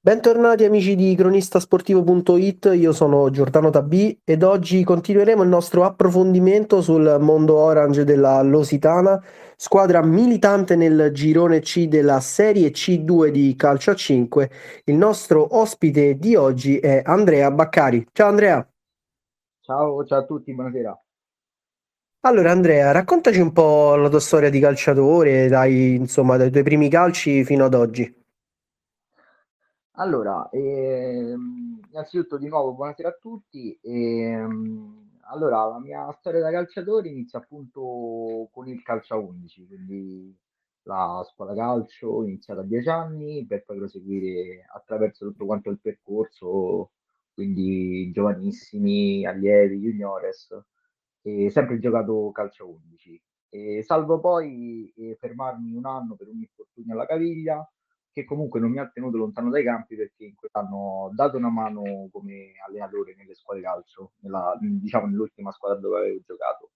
Bentornati amici di Cronistasportivo.it, io sono Giordano Tabbì ed oggi continueremo il nostro approfondimento sul mondo orange della Lusitana, squadra militante nel girone C della Serie C2 di Calcio a 5. Il nostro ospite di oggi è Andrea Baccari. Ciao Andrea! Ciao a tutti, buonasera. Allora Andrea, raccontaci un po' la tua storia di calciatore, dai tuoi primi calci fino ad oggi. Allora, innanzitutto di nuovo buonasera a tutti. Allora, la mia storia da calciatore inizia appunto con il calcio a 11, quindi la scuola calcio iniziata a 10 anni per poi proseguire attraverso tutto quanto il percorso, quindi giovanissimi, allievi, juniores, sempre giocato calcio a 11. Salvo poi fermarmi un anno per un infortunio alla caviglia, che comunque non mi ha tenuto lontano dai campi perché in quell'anno ho dato una mano come allenatore nelle scuole calcio, nell'ultima squadra dove avevo giocato.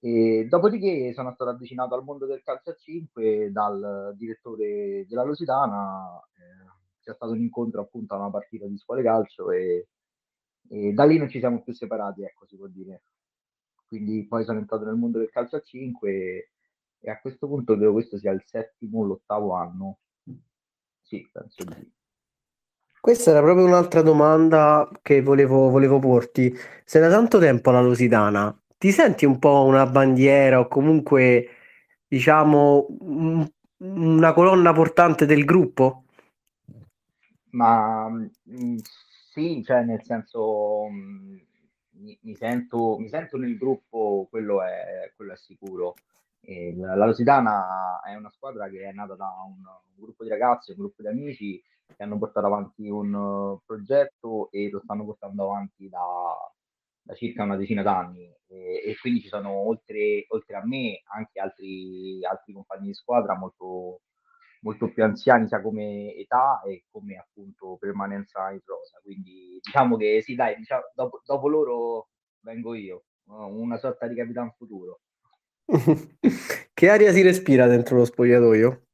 E dopodiché sono stato avvicinato al mondo del calcio a 5 dal direttore della Lusitana, c'è stato un incontro appunto a una partita di scuole calcio e da lì non ci siamo più separati, ecco, si può dire. Quindi poi sono entrato nel mondo del calcio a 5 e a questo punto credo questo sia il settimo o l'ottavo anno. Sì, penso di... Questa era proprio un'altra domanda che volevo porti. Se da tanto tempo alla Lusitana, ti senti un po' una bandiera o comunque, diciamo, una colonna portante del gruppo? Ma sì, cioè nel senso mi sento nel gruppo, quello è sicuro. La Lusitana è una squadra che è nata da un gruppo di ragazzi, un gruppo di amici che hanno portato avanti un progetto e lo stanno portando avanti da circa una decina d'anni e quindi ci sono oltre a me anche altri compagni di squadra molto, molto più anziani sia come età e come appunto permanenza in rosa, quindi diciamo che sì, dai, diciamo, dopo loro vengo io, una sorta di capitano futuro. Che aria si respira dentro lo spogliatoio?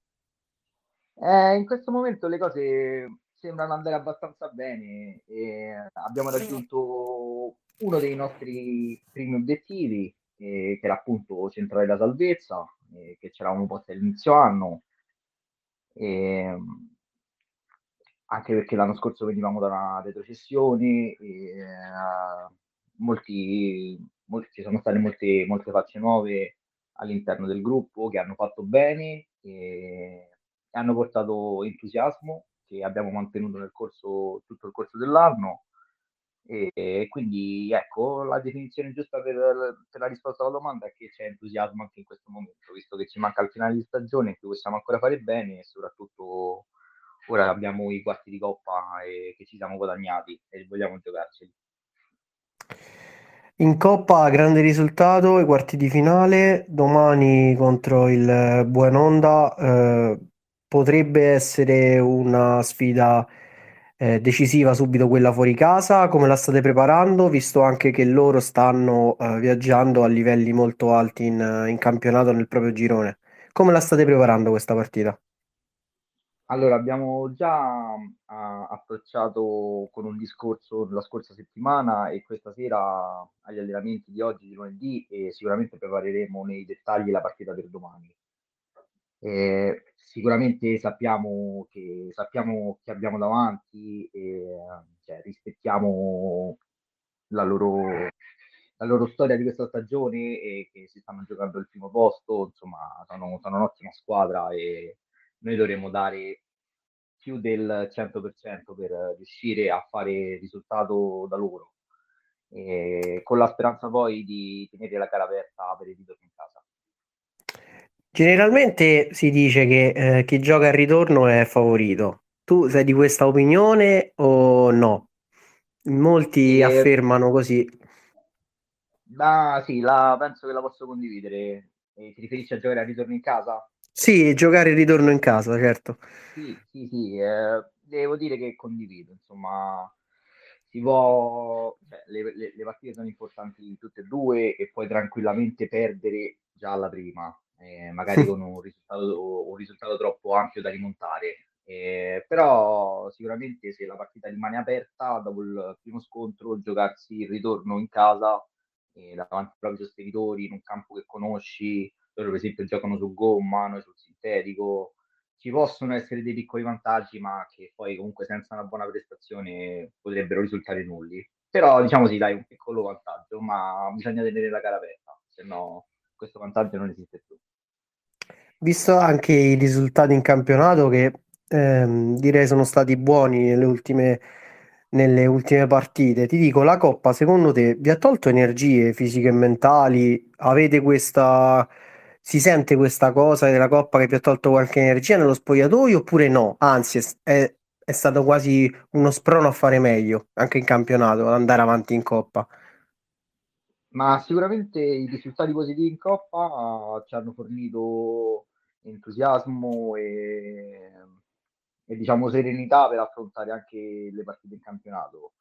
In questo momento le cose sembrano andare abbastanza bene e abbiamo raggiunto uno dei nostri primi obiettivi che era appunto centrare la salvezza, che c'eravamo posti all'inizio anno, anche perché l'anno scorso venivamo da una retrocessione e ci sono state molte facce nuove all'interno del gruppo che hanno fatto bene e hanno portato entusiasmo che abbiamo mantenuto nel corso, tutto il corso dell'anno e quindi ecco la definizione giusta per la risposta alla domanda è che c'è entusiasmo anche in questo momento, visto che ci manca il finale di stagione in cui possiamo ancora fare bene e soprattutto ora abbiamo i quarti di coppa che ci siamo guadagnati e vogliamo giocarceli. In Coppa grande risultato, i quarti di finale, domani contro il Buononda, potrebbe essere una sfida decisiva subito quella fuori casa. Come la state preparando, visto anche che loro stanno viaggiando a livelli molto alti in campionato nel proprio girone? Come la state preparando questa partita? Allora, abbiamo già approcciato con un discorso la scorsa settimana e questa sera agli allenamenti di oggi, di lunedì, e sicuramente prepareremo nei dettagli la partita per domani. Sicuramente sappiamo chi abbiamo davanti, cioè, rispettiamo la loro storia di questa stagione e che si stanno giocando il primo posto, insomma sono un'ottima squadra e noi dovremmo dare più del 100% per riuscire a fare risultato da loro, con la speranza poi di tenere la cara aperta per il ritorno in casa. Generalmente si dice che chi gioca al ritorno è favorito. Tu sei di questa opinione o no? Molti affermano così. Ma sì, penso che la posso condividere. Ti riferisci a giocare al ritorno in casa? Sì, giocare il ritorno in casa, certo. Sì, devo dire che condivido, insomma, cioè, le partite sono importanti tutte e due e puoi tranquillamente perdere già alla prima, magari con un risultato troppo ampio da rimontare. Però sicuramente se la partita rimane aperta dopo il primo scontro, giocarsi il ritorno in casa davanti ai propri sostenitori in un campo che conosci, loro per esempio giocano su gomma, noi sul sintetico, ci possono essere dei piccoli vantaggi ma che poi comunque senza una buona prestazione potrebbero risultare nulli, però diciamo sì, dai, un piccolo vantaggio, ma bisogna tenere la gara aperta, se no questo vantaggio non esiste più. Visto anche i risultati in campionato che direi sono stati buoni nelle ultime partite, ti dico, la Coppa secondo te vi ha tolto energie fisiche e mentali? Si sente questa cosa della Coppa che vi ha tolto qualche energia nello spogliatoio oppure no? Anzi, è stato quasi uno sprono a fare meglio anche in campionato, ad andare avanti in Coppa? Ma sicuramente i risultati positivi in Coppa ci hanno fornito entusiasmo e diciamo serenità per affrontare anche le partite in campionato,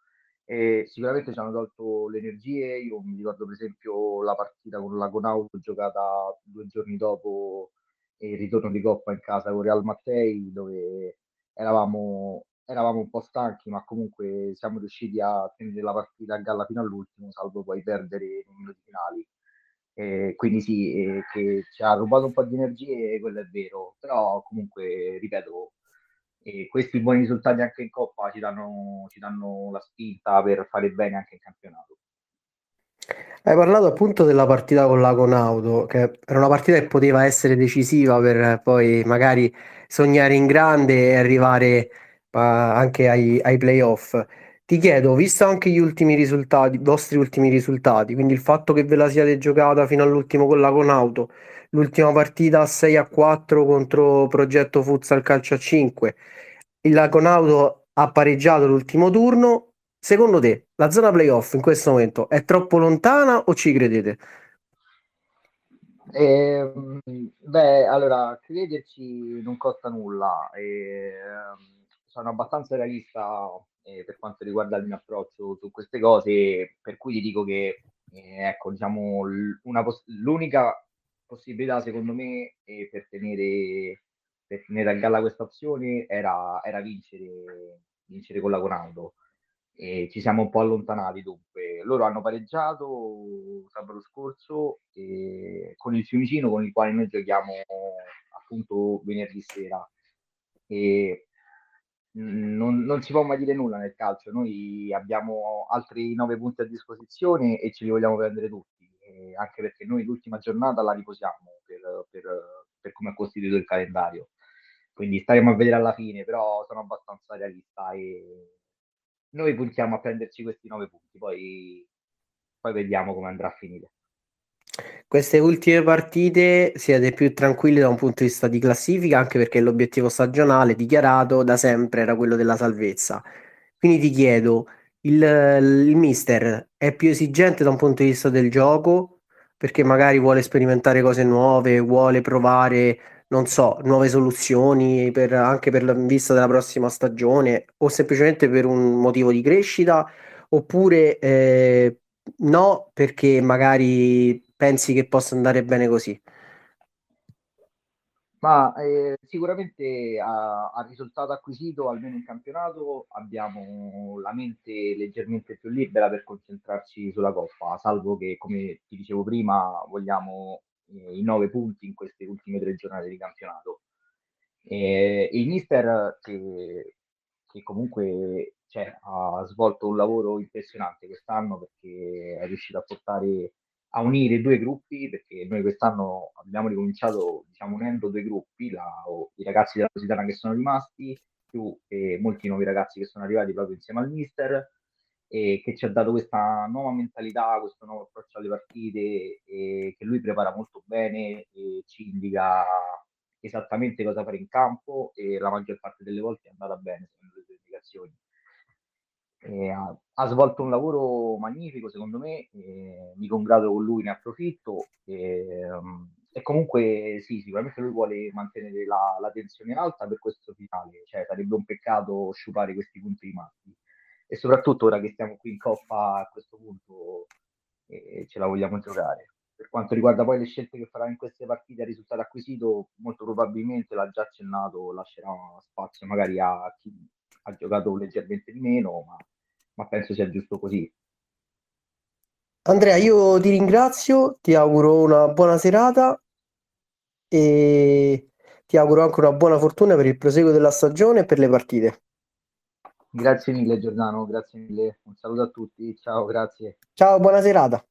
e sicuramente ci hanno tolto le energie. Io mi ricordo per esempio la partita con la Conauto giocata 2 giorni dopo il ritorno di Coppa in casa con Real Mattei, dove eravamo un po' stanchi ma comunque siamo riusciti a tenere la partita a galla fino all'ultimo, salvo poi perdere nei minuti finali. Quindi sì, che ci ha rubato un po' di energie, quello è vero, però comunque ripeto, questi buoni risultati anche in Coppa ci danno la spinta per fare bene anche in campionato. Hai parlato appunto della partita con la Conauto, che era una partita che poteva essere decisiva per poi magari sognare in grande e arrivare anche ai playoff. Ti chiedo, visto anche i vostri ultimi risultati, quindi il fatto che ve la siate giocata fino all'ultimo con la Conauto, l'ultima partita 6-4 contro Progetto Futsal Calcio a 5, la Conauto ha pareggiato l'ultimo turno, secondo te la zona playoff in questo momento è troppo lontana o ci credete? Allora, crederci non costa nulla, sono abbastanza realista per quanto riguarda il mio approccio su queste cose, per cui ti dico che l'unica possibilità secondo me per tenere a galla questa opzione era vincere con la Conauto, ci siamo un po' allontanati. Dunque loro hanno pareggiato sabato scorso con il Fiumicino, con il quale noi giochiamo appunto venerdì sera, e non si può mai dire nulla nel calcio, noi abbiamo altri 9 punti a disposizione e ce li vogliamo prendere tutti, anche perché noi l'ultima giornata la riposiamo per come è costituito il calendario, quindi staremo a vedere alla fine, però sono abbastanza realista e noi puntiamo a prenderci questi 9 punti, poi vediamo come andrà a finire. Queste ultime partite siete più tranquilli da un punto di vista di classifica, anche perché l'obiettivo stagionale dichiarato da sempre era quello della salvezza. Quindi ti chiedo, il mister è più esigente da un punto di vista del gioco, perché magari vuole sperimentare cose nuove, vuole provare, non so, nuove soluzioni anche per la vista della prossima stagione, o semplicemente per un motivo di crescita, oppure no, perché magari pensi che possa andare bene così? Ma sicuramente al risultato acquisito, almeno in campionato, abbiamo la mente leggermente più libera per concentrarci sulla Coppa, salvo che, come ti dicevo prima, vogliamo i 9 punti in queste ultime 3 giornate di campionato. Il mister che comunque ha svolto un lavoro impressionante quest'anno, perché è riuscito a portare a unire 2 gruppi, perché noi quest'anno abbiamo ricominciato unendo 2 gruppi, i ragazzi della Lusitana che sono rimasti, più molti nuovi ragazzi che sono arrivati proprio insieme al mister, e che ci ha dato questa nuova mentalità, questo nuovo approccio alle partite, che lui prepara molto bene e ci indica esattamente cosa fare in campo, e la maggior parte delle volte è andata bene secondo le sue indicazioni. Ha svolto un lavoro magnifico secondo me, mi congratulo con lui, ne approfitto, e comunque sì, sicuramente lui vuole mantenere la tensione alta per questo finale, sarebbe un peccato sciupare questi punti rimasti, e soprattutto ora che stiamo qui in Coppa, a questo punto ce la vogliamo giocare. Per quanto riguarda poi le scelte che farà in queste partite, il risultato acquisito molto probabilmente l'ha già accennato, lascerà spazio magari a chi ha giocato leggermente di meno, ma penso sia giusto così. Andrea, io ti ringrazio, ti auguro una buona serata e ti auguro anche una buona fortuna per il proseguo della stagione e per le partite. Grazie mille Giordano, grazie mille, un saluto a tutti, ciao, grazie. Ciao, buona serata.